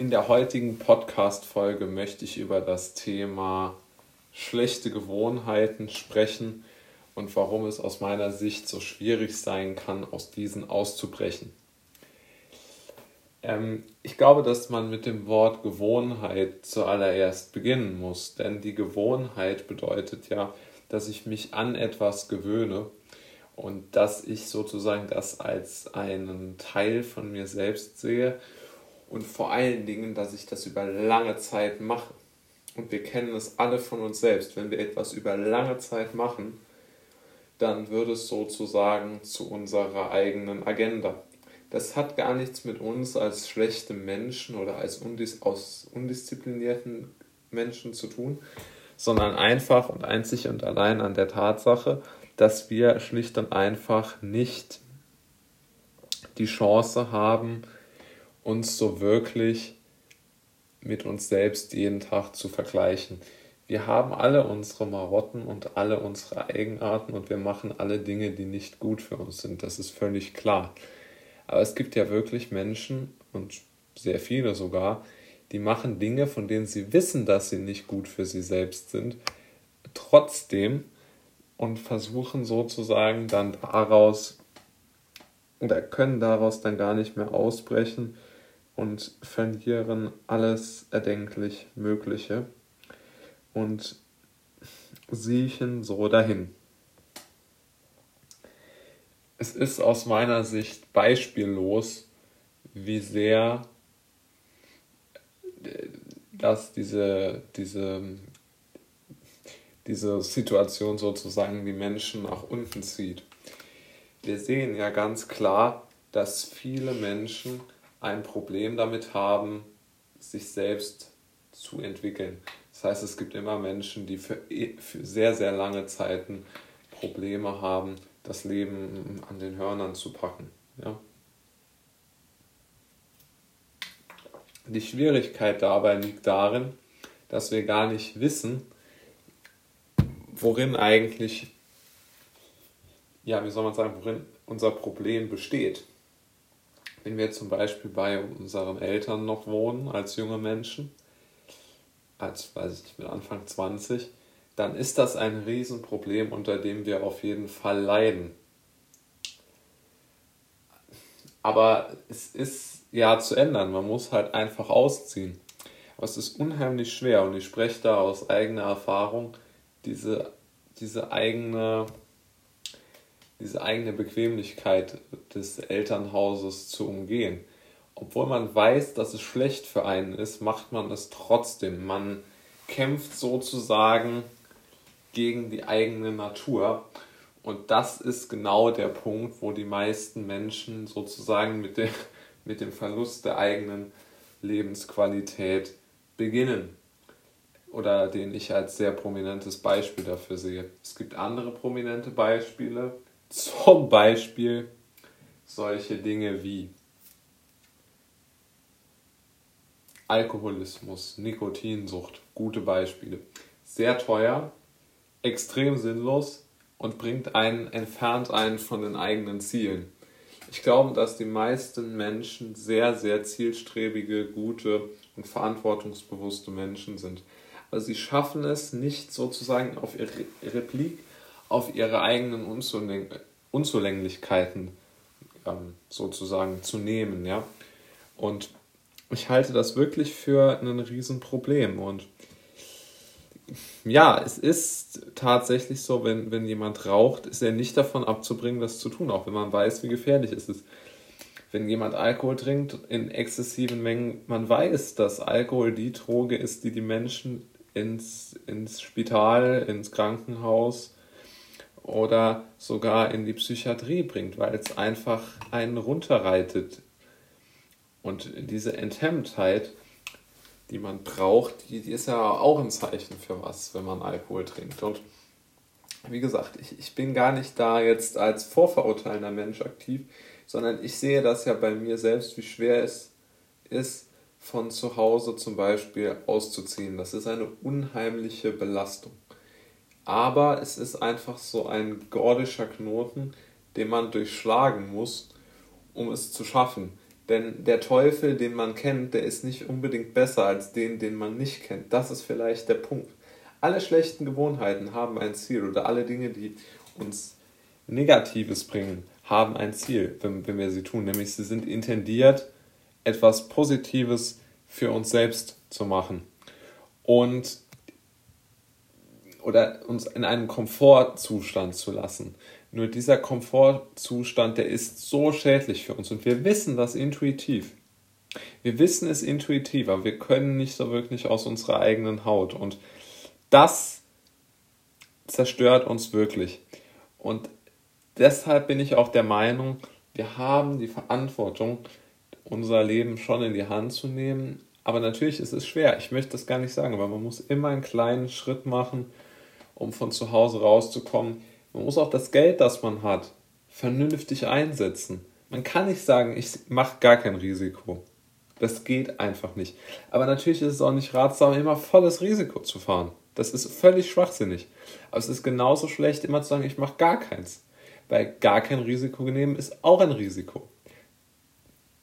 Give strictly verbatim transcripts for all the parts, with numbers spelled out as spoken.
In der heutigen Podcast-Folge möchte ich über das Thema schlechte Gewohnheiten sprechen und warum es aus meiner Sicht so schwierig sein kann, aus diesen auszubrechen. Ähm, ich glaube, dass man mit dem Wort Gewohnheit zuallererst beginnen muss, denn die Gewohnheit bedeutet ja, dass ich mich an etwas gewöhne und dass ich sozusagen das als einen Teil von mir selbst sehe. Und vor allen Dingen, dass ich das über lange Zeit mache. Und wir kennen es alle von uns selbst. Wenn wir etwas über lange Zeit machen, dann wird es sozusagen zu unserer eigenen Agenda. Das hat gar nichts mit uns als schlechtem Menschen oder als undis- aus undisziplinierten Menschen zu tun, sondern einfach und einzig und allein an der Tatsache, dass wir schlicht und einfach nicht die Chance haben, uns so wirklich mit uns selbst jeden Tag zu vergleichen. Wir haben alle unsere Marotten und alle unsere Eigenarten und wir machen alle Dinge, die nicht gut für uns sind. Das ist völlig klar. Aber es gibt ja wirklich Menschen, und sehr viele sogar, die machen Dinge, von denen sie wissen, dass sie nicht gut für sie selbst sind, trotzdem und versuchen sozusagen dann daraus, oder können daraus dann gar nicht mehr ausbrechen, und verlieren alles erdenklich Mögliche und siechen so dahin. Es ist aus meiner Sicht beispiellos, wie sehr dass diese, diese, diese Situation sozusagen die Menschen nach unten zieht. Wir sehen ja ganz klar, dass viele Menschen ein Problem damit haben, sich selbst zu entwickeln. Das heißt, es gibt immer Menschen, die für, für sehr, sehr lange Zeiten Probleme haben, das Leben an den Hörnern zu packen. Ja? Die Schwierigkeit dabei liegt darin, dass wir gar nicht wissen, worin eigentlich, ja, wie soll man sagen, worin unser Problem besteht. Wenn wir zum Beispiel bei unseren Eltern noch wohnen, als junge Menschen, als, weiß ich nicht, mit Anfang zwanzig, dann ist das ein Riesenproblem, unter dem wir auf jeden Fall leiden. Aber es ist ja zu ändern, man muss halt einfach ausziehen. Aber es ist unheimlich schwer und ich spreche da aus eigener Erfahrung, diese, diese eigene... diese eigene Bequemlichkeit des Elternhauses zu umgehen. Obwohl man weiß, dass es schlecht für einen ist, macht man es trotzdem. Man kämpft sozusagen gegen die eigene Natur. Und das ist genau der Punkt, wo die meisten Menschen sozusagen mit dem, mit dem Verlust der eigenen Lebensqualität beginnen. Oder den ich als sehr prominentes Beispiel dafür sehe. Es gibt andere prominente Beispiele, zum Beispiel solche Dinge wie Alkoholismus, Nikotinsucht, gute Beispiele. Sehr teuer, extrem sinnlos und bringt einen, entfernt einen von den eigenen Zielen. Ich glaube, dass die meisten Menschen sehr, sehr zielstrebige, gute und verantwortungsbewusste Menschen sind. Aber sie schaffen es nicht sozusagen auf ihre Replik, auf ihre eigenen Unzuläng- Unzulänglichkeiten ähm, sozusagen zu nehmen. Ja? Und ich halte das wirklich für ein Riesenproblem. Und ja, es ist tatsächlich so, wenn, wenn jemand raucht, ist er nicht davon abzubringen, das zu tun, auch wenn man weiß, wie gefährlich es ist. Wenn jemand Alkohol trinkt in exzessiven Mengen, man weiß, dass Alkohol die Droge ist, die die Menschen ins, ins Spital, ins Krankenhaus oder sogar in die Psychiatrie bringt, weil es einfach einen runterreitet. Und diese Enthemmtheit, die man braucht, die, die ist ja auch ein Zeichen für was, wenn man Alkohol trinkt. Und wie gesagt, ich, ich bin gar nicht da jetzt als vorverurteilender Mensch aktiv, sondern ich sehe das ja bei mir selbst, wie schwer es ist, von zu Hause zum Beispiel auszuziehen. Das ist eine unheimliche Belastung. Aber es ist einfach so ein gordischer Knoten, den man durchschlagen muss, um es zu schaffen. Denn der Teufel, den man kennt, der ist nicht unbedingt besser als den, den man nicht kennt. Das ist vielleicht der Punkt. Alle schlechten Gewohnheiten haben ein Ziel, oder alle Dinge, die uns Negatives bringen, haben ein Ziel, wenn, wenn wir sie tun. Nämlich sie sind intendiert, etwas Positives für uns selbst zu machen. Und oder uns in einem Komfortzustand zu lassen. Nur dieser Komfortzustand, der ist so schädlich für uns. Und wir wissen das intuitiv. Wir wissen es intuitiv, aber wir können nicht so wirklich aus unserer eigenen Haut. Und das zerstört uns wirklich. Und deshalb bin ich auch der Meinung, wir haben die Verantwortung, unser Leben schon in die Hand zu nehmen. Aber natürlich ist es schwer. Ich möchte das gar nicht sagen, aber man muss immer einen kleinen Schritt machen, um von zu Hause rauszukommen. Man muss auch das Geld, das man hat, vernünftig einsetzen. Man kann nicht sagen, ich mache gar kein Risiko. Das geht einfach nicht. Aber natürlich ist es auch nicht ratsam, immer volles Risiko zu fahren. Das ist völlig schwachsinnig. Aber es ist genauso schlecht, immer zu sagen, ich mache gar keins. Weil gar kein Risiko nehmen ist auch ein Risiko.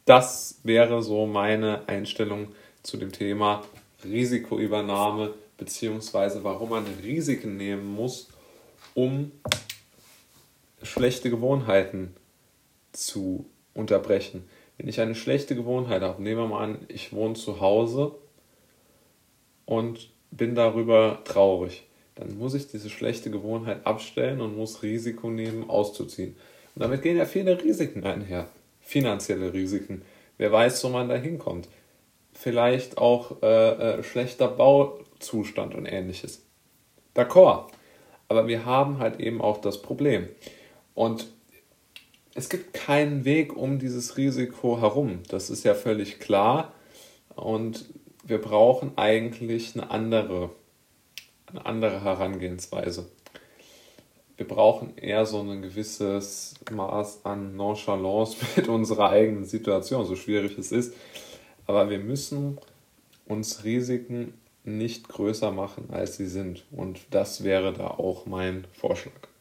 Das wäre so meine Einstellung zu dem Thema Risikoübernahme bzw. warum man Risiken nehmen muss, um schlechte Gewohnheiten zu unterbrechen. Wenn ich eine schlechte Gewohnheit habe, nehmen wir mal an, ich wohne zu Hause und bin darüber traurig, dann muss ich diese schlechte Gewohnheit abstellen und muss Risiko nehmen, auszuziehen. Und damit gehen ja viele Risiken einher, finanzielle Risiken. Wer weiß, wo man da hinkommt. Vielleicht auch äh, äh, schlechter Bauzustand und ähnliches. D'accord. Aber wir haben halt eben auch das Problem. Und es gibt keinen Weg um dieses Risiko herum. Das ist ja völlig klar. Und wir brauchen eigentlich eine andere, eine andere Herangehensweise. Wir brauchen eher so ein gewisses Maß an Nonchalance mit unserer eigenen Situation, so schwierig es ist. Aber wir müssen uns Risiken nicht größer machen, als sie sind. Und das wäre da auch mein Vorschlag.